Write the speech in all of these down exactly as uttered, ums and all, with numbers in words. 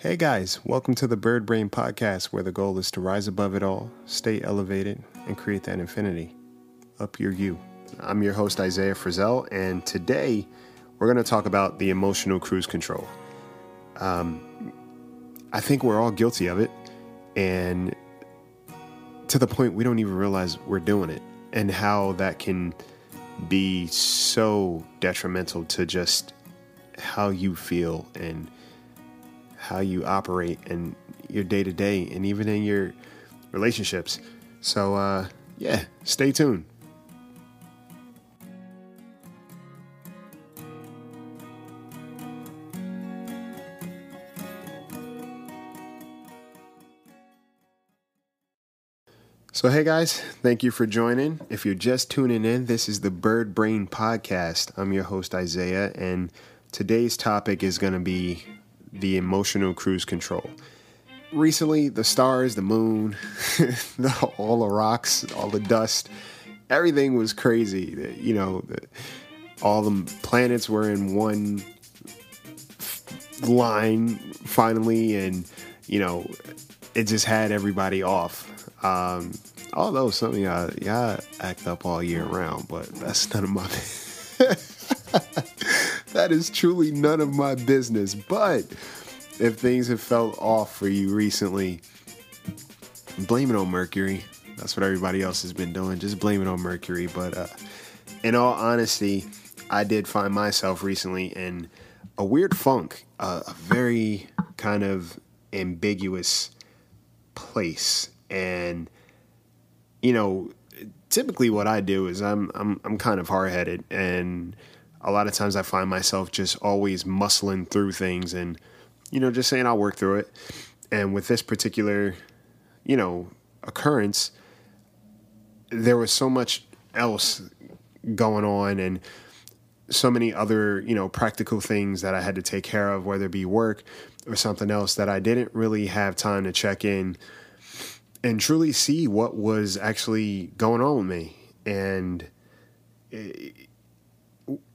Hey guys, welcome to the Bird Brain Podcast, where the goal is to rise above it all, stay elevated, and create that infinity. Up your you. I'm your host, Isaiah Frizzell, and today we're going to talk about the emotional cruise control. Um, I think we're all guilty of it, and to the point we don't even realize we're doing it, and how that can be so detrimental to just how you feel and how you operate in your day-to-day and even in your relationships. So, uh, yeah, stay tuned. So, hey guys, thank you for joining. If you're just tuning in, this is the Bird Brain Podcast. I'm your host, Isaiah, and today's topic is going to be the emotional cruise control. Recently, the stars, the moon, the, all the rocks, all the dust, everything was crazy. You know, all the planets were in one line finally, and, you know, it just had everybody off. Um, although some of y'all, y'all act up all year round, but that's none of my that is truly none of my business. But if things have felt off for you recently, blame it on Mercury. That's what everybody else has been doing. Just blame it on Mercury. But uh, in all honesty, I did find myself recently in a weird funk, uh, a very kind of ambiguous place. And, you know, typically what I do is I'm I'm I'm kind of hard-headed, and a lot of times I find myself just always muscling through things and, you know, just saying I'll work through it. And with this particular, you know, occurrence, there was so much else going on and so many other, you know, practical things that I had to take care of, whether it be work or something else, that I didn't really have time to check in and truly see what was actually going on with me. And it,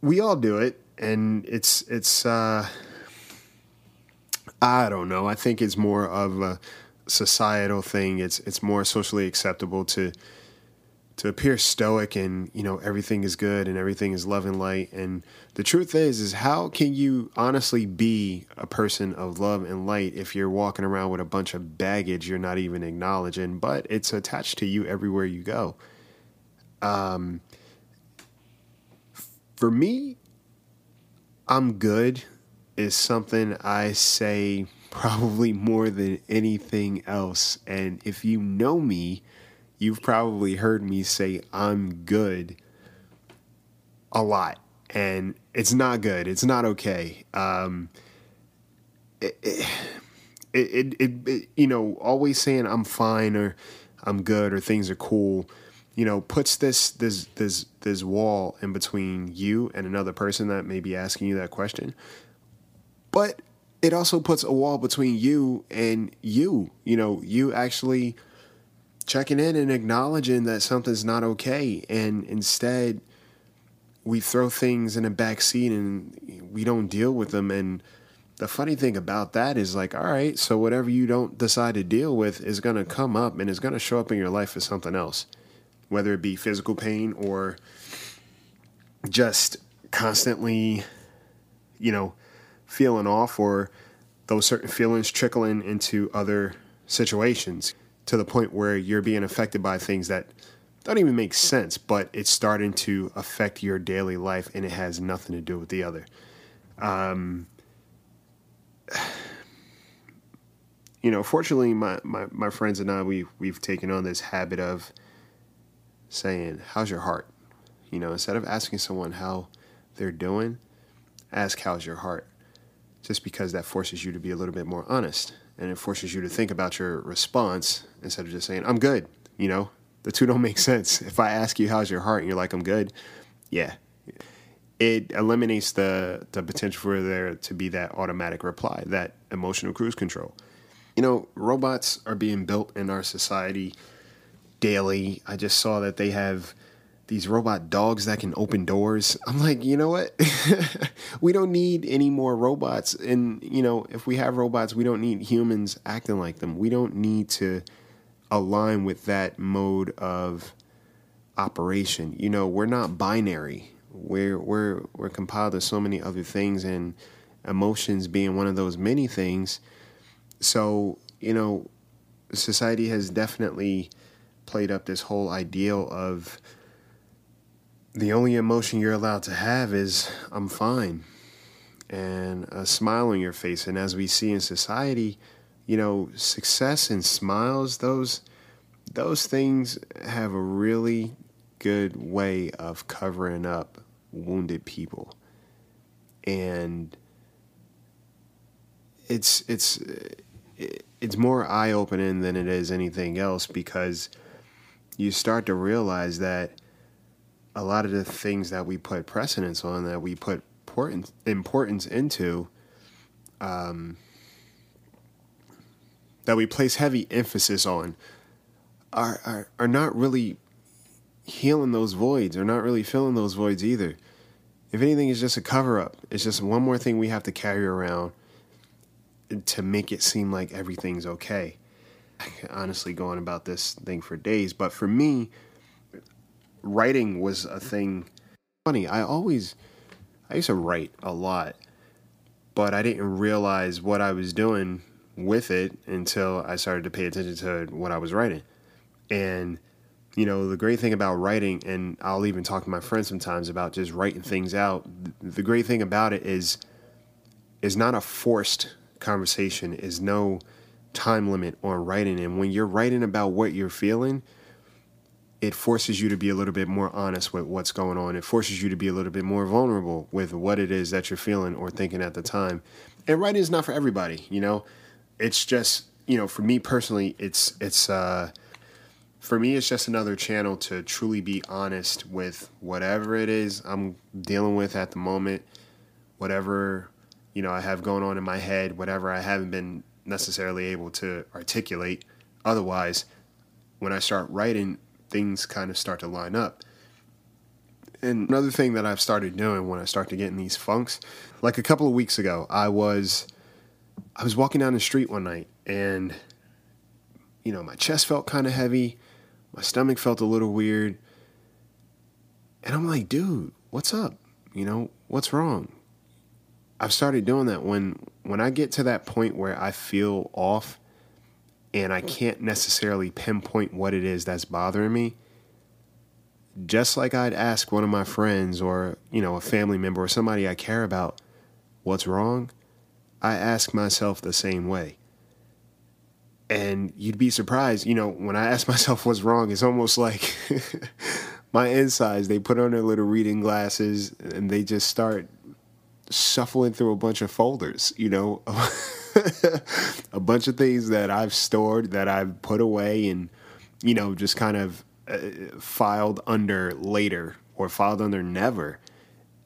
we all do it, and it's, it's uh, I don't know. I think it's more of a societal thing. It's it's more socially acceptable to to appear stoic and, you know, everything is good and everything is love and light. And the truth is, is how can you honestly be a person of love and light if you're walking around with a bunch of baggage you're not even acknowledging, but it's attached to you everywhere you go? Um. For me, I'm good is something I say probably more than anything else. And if you know me, you've probably heard me say I'm good a lot. And it's not good. It's not okay. Um, it, it, it, it, it, you know, always saying I'm fine or I'm good or things are cool, you know, puts this this this this wall in between you and another person that may be asking you that question. But it also puts a wall between you and you, you know, you actually checking in and acknowledging that something's not okay. And instead, we throw things in the back seat and we don't deal with them. And the funny thing about that is, like, all right, so whatever you don't decide to deal with is going to come up and it's going to show up in your life as something else, whether it be physical pain or just constantly, you know, feeling off, or those certain feelings trickling into other situations to the point where you're being affected by things that don't even make sense, but it's starting to affect your daily life and it has nothing to do with the other. Um, you know, fortunately, my, my, my friends and I, we, we've taken on this habit of saying, how's your heart? You know, instead of asking someone how they're doing, ask, how's your heart? Just because that forces you to be a little bit more honest, and it forces you to think about your response instead of just saying, I'm good. You know, the two don't make sense. If I ask you, how's your heart? And you're like, I'm good. Yeah. It eliminates the, the potential for there to be that automatic reply, that emotional cruise control. You know, robots are being built in our society daily. I just saw that they have these robot dogs that can open doors. I'm like, you know what? We don't need any more robots. And, you know, if we have robots, we don't need humans acting like them. We don't need to align with that mode of operation. You know, we're not binary. We're we're we're compiled of so many other things, and emotions being one of those many things. So, you know, society has definitely played up this whole ideal of the only emotion you're allowed to have is I'm fine and a smile on your face. And as we see in society, you know, success and smiles, those those things have a really good way of covering up wounded people. And it's it's it's more eye-opening than it is anything else, because you start to realize that a lot of the things that we put precedence on, that we put importance, importance into, um, that we place heavy emphasis on, are, are are not really healing those voids, are not really filling those voids either. If anything, it's just a cover-up. It's just one more thing we have to carry around to make it seem like everything's okay. I could honestly go on about this thing for days, but for me, writing was a thing. Funny, I always, I used to write a lot, but I didn't realize what I was doing with it until I started to pay attention to what I was writing. And, you know, the great thing about writing, and I'll even talk to my friends sometimes about just writing things out, the great thing about it is, is not a forced conversation, is no time limit on writing. And when you're writing about what you're feeling, it forces you to be a little bit more honest with what's going on. It forces you to be a little bit more vulnerable with what it is that you're feeling or thinking at the time. And writing is not for everybody, you know. It's just, you know, for me personally, it's it's uh, for me, it's just another channel to truly be honest with whatever it is I'm dealing with at the moment, whatever, you know, I have going on in my head, whatever I haven't been necessarily able to articulate. Otherwise, when I start writing, things kind of start to line up. And another thing that I've started doing when I start to get in these funks, like a couple of weeks ago, I was I was walking down the street one night, and, you know, my chest felt kind of heavy. My stomach felt a little weird. And I'm like, dude, what's up? You know, what's wrong? I've started doing that. When when I get to that point where I feel off, and I can't necessarily pinpoint what it is that's bothering me, just like I'd ask one of my friends or, you know, a family member or somebody I care about, what's wrong? I ask myself the same way. And you'd be surprised, you know, when I ask myself what's wrong, it's almost like my insides, they put on their little reading glasses and they just start shuffling through a bunch of folders, you know, a bunch of things that I've stored, that I've put away and, you know, just kind of uh, filed under later or filed under never.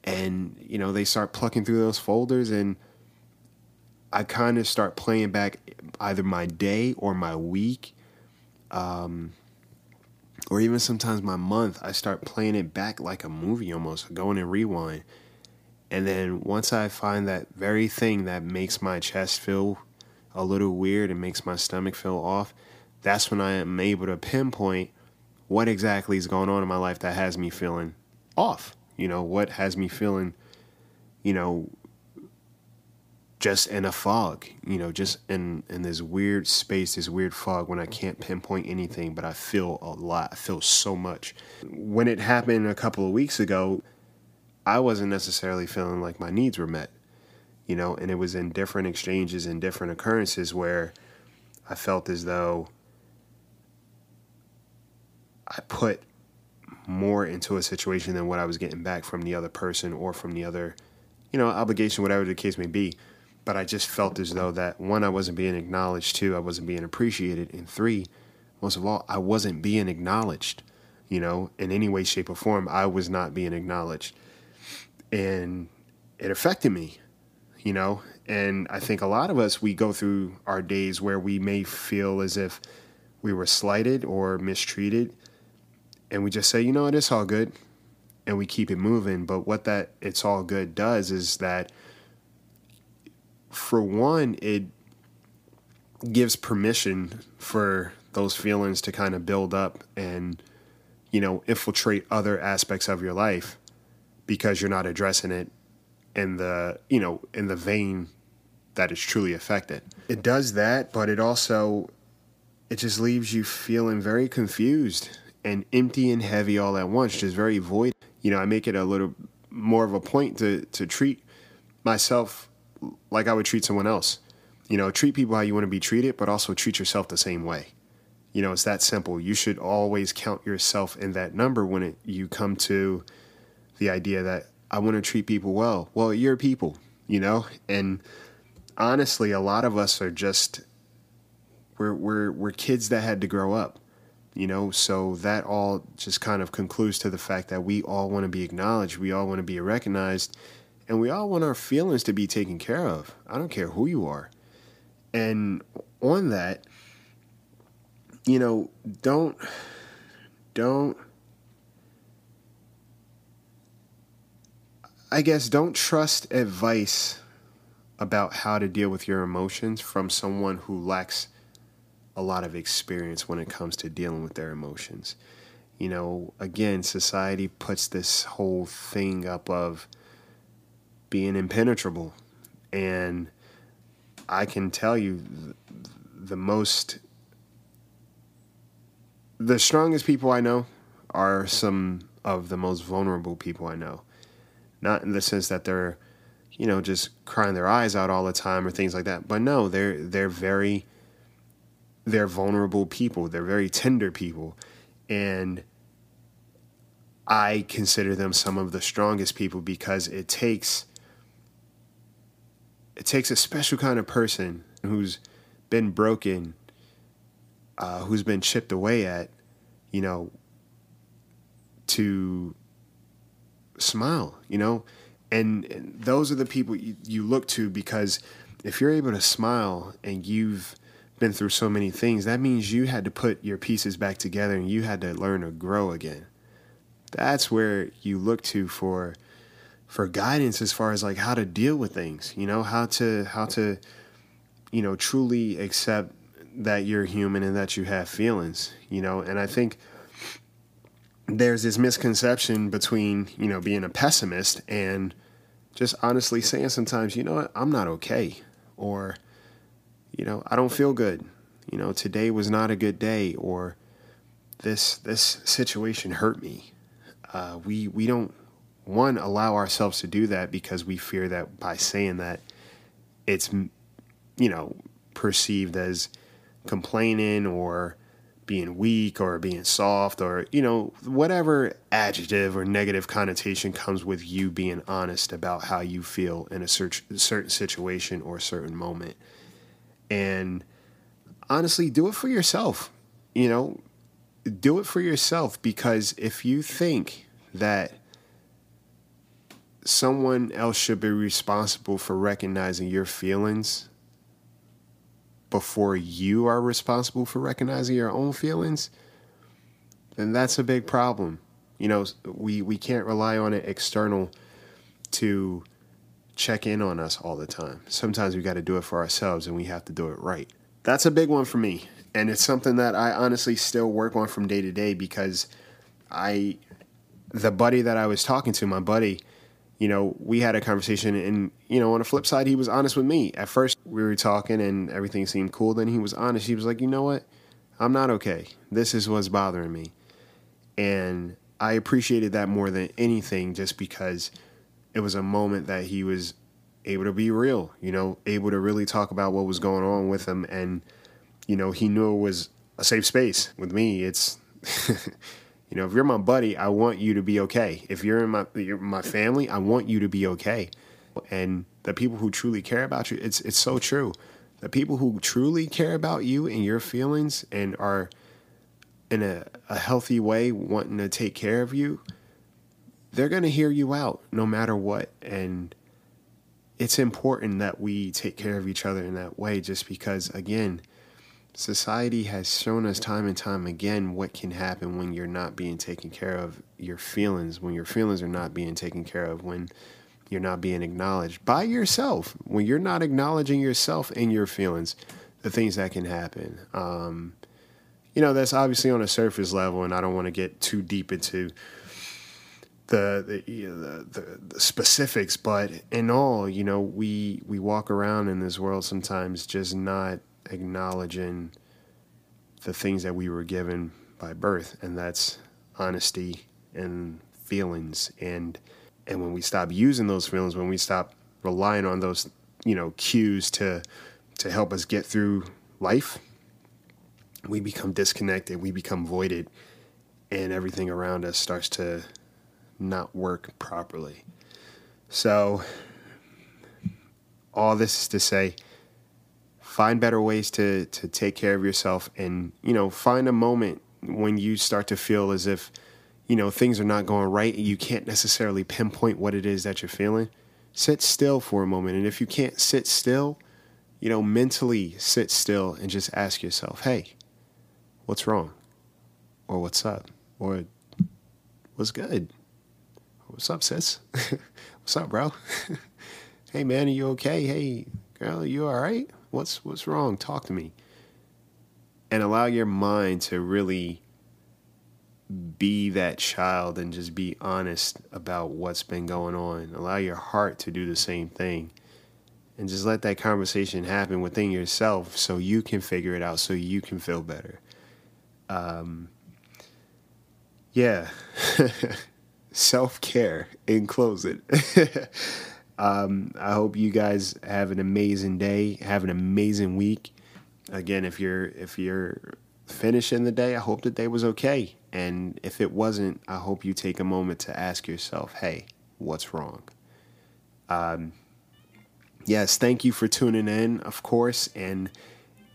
And, you know, they start plucking through those folders, and I kind of start playing back either my day or my week, um, or even sometimes my month. I start playing it back like a movie almost, going and rewind. And then once I find that very thing that makes my chest feel a little weird and makes my stomach feel off, that's when I am able to pinpoint what exactly is going on in my life that has me feeling off. You know, what has me feeling, you know, just in a fog, you know, just in, in this weird space, this weird fog when I can't pinpoint anything, but I feel a lot. I feel so much. When it happened a couple of weeks ago, I wasn't necessarily feeling like my needs were met, you know, and it was in different exchanges and different occurrences where I felt as though I put more into a situation than what I was getting back from the other person or from the other, you know, obligation, whatever the case may be. But I just felt as though that, one, I wasn't being acknowledged, two, I wasn't being appreciated, and three, most of all, I wasn't being acknowledged, you know, in any way, shape, or form. I was not being acknowledged. And it affected me, you know, and I think a lot of us, we go through our days where we may feel as if we were slighted or mistreated. and we just say, you know what, it's all good, and we keep it moving. But what that it's all good does is that, for one, it gives permission for those feelings to kind of build up and, you know, infiltrate other aspects of your life because you're not addressing it in the, you know, in the vein that is truly affected. It does that, but it also, it just leaves you feeling very confused and empty and heavy all at once, just very void. You know, I make it a little more of a point to, to treat myself like I would treat someone else. You know, treat people how you want to be treated, but also treat yourself the same way. You know, it's that simple. You should always count yourself in that number when it, you come to the idea that I want to treat people well. Well, you're people, you know? And honestly, a lot of us are just, we're, we're, we're kids that had to grow up, you know? So that all just kind of concludes to the fact that we all want to be acknowledged. We all want to be recognized. And we all want our feelings to be taken care of. I don't care who you are. And on that, you know, don't, don't, I guess don't trust advice about how to deal with your emotions from someone who lacks a lot of experience when it comes to dealing with their emotions. You know, again, society puts this whole thing up of being impenetrable. And I can tell you the most, the strongest people I know are some of the most vulnerable people I know. Not in the sense that they're, you know, just crying their eyes out all the time or things like that. But no, they're they're very, they're vulnerable people. They're very tender people. And I consider them some of the strongest people because it takes, it takes a special kind of person who's been broken, uh, who's been chipped away at, you know, to smile, you know? And, and those are the people you, you look to, because if you're able to smile and you've been through so many things, that means you had to put your pieces back together and you had to learn to grow again. That's where you look to for for guidance as far as like how to deal with things, you know, how to, how to, you know, truly accept that you're human and that you have feelings, you know. And I think there's this misconception between, you know, being a pessimist and just honestly saying sometimes, you know what, I'm not okay, or, you know, I don't feel good, you know, today was not a good day, or this, this situation hurt me. Uh, we, we don't, one, allow ourselves to do that because we fear that by saying that it's, you know, perceived as complaining or being weak or being soft or, you know, whatever adjective or negative connotation comes with you being honest about how you feel in a certain situation or a certain moment. And honestly, do it for yourself, you know, do it for yourself, because if you think that someone else should be responsible for recognizing your feelings before you are responsible for recognizing your own feelings, then that's a big problem. You know, we, we can't rely on it external to check in on us all the time. Sometimes we got to do it for ourselves, and we have to do it right. That's a big one for me. And it's something that I honestly still work on from day to day, because I, the buddy that I was talking to, my buddy, you know, we had a conversation, and, you know, on the flip side, he was honest with me. At first, we were talking and everything seemed cool. Then he was honest. He was like, you know what? I'm not okay. This is what's bothering me. And I appreciated that more than anything, just because it was a moment that he was able to be real, you know, able to really talk about what was going on with him. And, you know, he knew it was a safe space with me. It's... You know, if you're my buddy, I want you to be okay. If you're in my you're my family, I want you to be okay. And the people who truly care about you, it's it's so true. The people who truly care about you and your feelings and are in a, a healthy way wanting to take care of you, they're going to hear you out no matter what. And it's important that we take care of each other in that way, just because, again, Society has shown us time and time again what can happen when you're not being taken care of, your feelings, when your feelings are not being taken care of, when you're not being acknowledged by yourself, when you're not acknowledging yourself and your feelings, the things that can happen. Um, you know, that's obviously on a surface level, and I don't want to get too deep into the the, you know, the, the the specifics, but in all, you know, we we walk around in this world sometimes just not acknowledging the things that we were given by birth, and that's honesty and feelings. And and when we stop using those feelings, when we stop relying on those, you know, cues to to help us get through life, we become disconnected, we become voided, and everything around us starts to not work properly. So all this is to say, find better ways to, to take care of yourself, and, you know, find a moment when you start to feel as if, you know, things are not going right and you can't necessarily pinpoint what it is that you're feeling. Sit still for a moment. And if you can't sit still, you know, mentally sit still and just ask yourself, hey, what's wrong? Or what's up? Or what's good? What's up, sis? What's up, bro? Hey, man, are you okay? Hey, girl, are you all right? What's what's wrong? Talk to me. And allow your mind to really be that child and just be honest about what's been going on. Allow your heart to do the same thing. And just let that conversation happen within yourself so you can figure it out, so you can feel better. Um, yeah. Self-care and close it. um, I hope you guys have an amazing day. Have an amazing week. Again, if you're if you're finishing the day, I hope the day was okay. And if it wasn't, I hope you take a moment to ask yourself, hey, what's wrong? Um, yes, thank you for tuning in, of course. And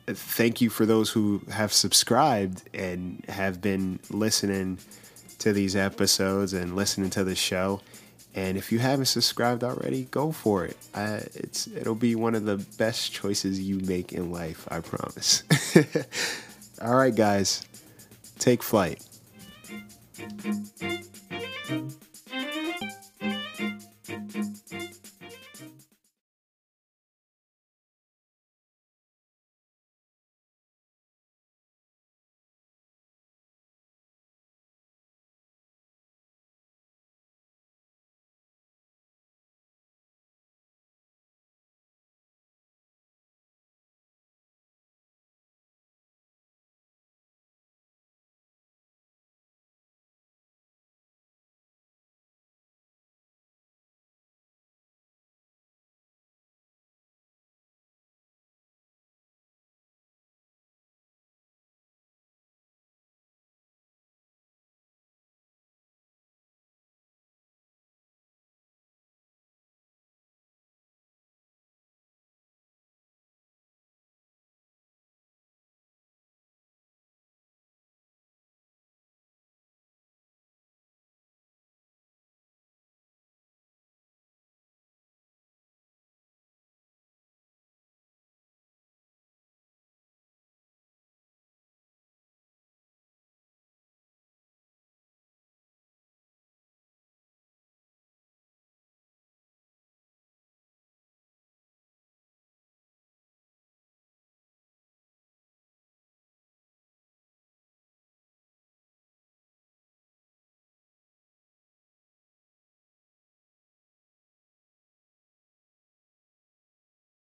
thank you for those who have subscribed and have been listening to these episodes and listening to the show. And if you haven't subscribed already, go for it. I, it's it'll be one of the best choices you make in life, I promise. All right, guys, take flight.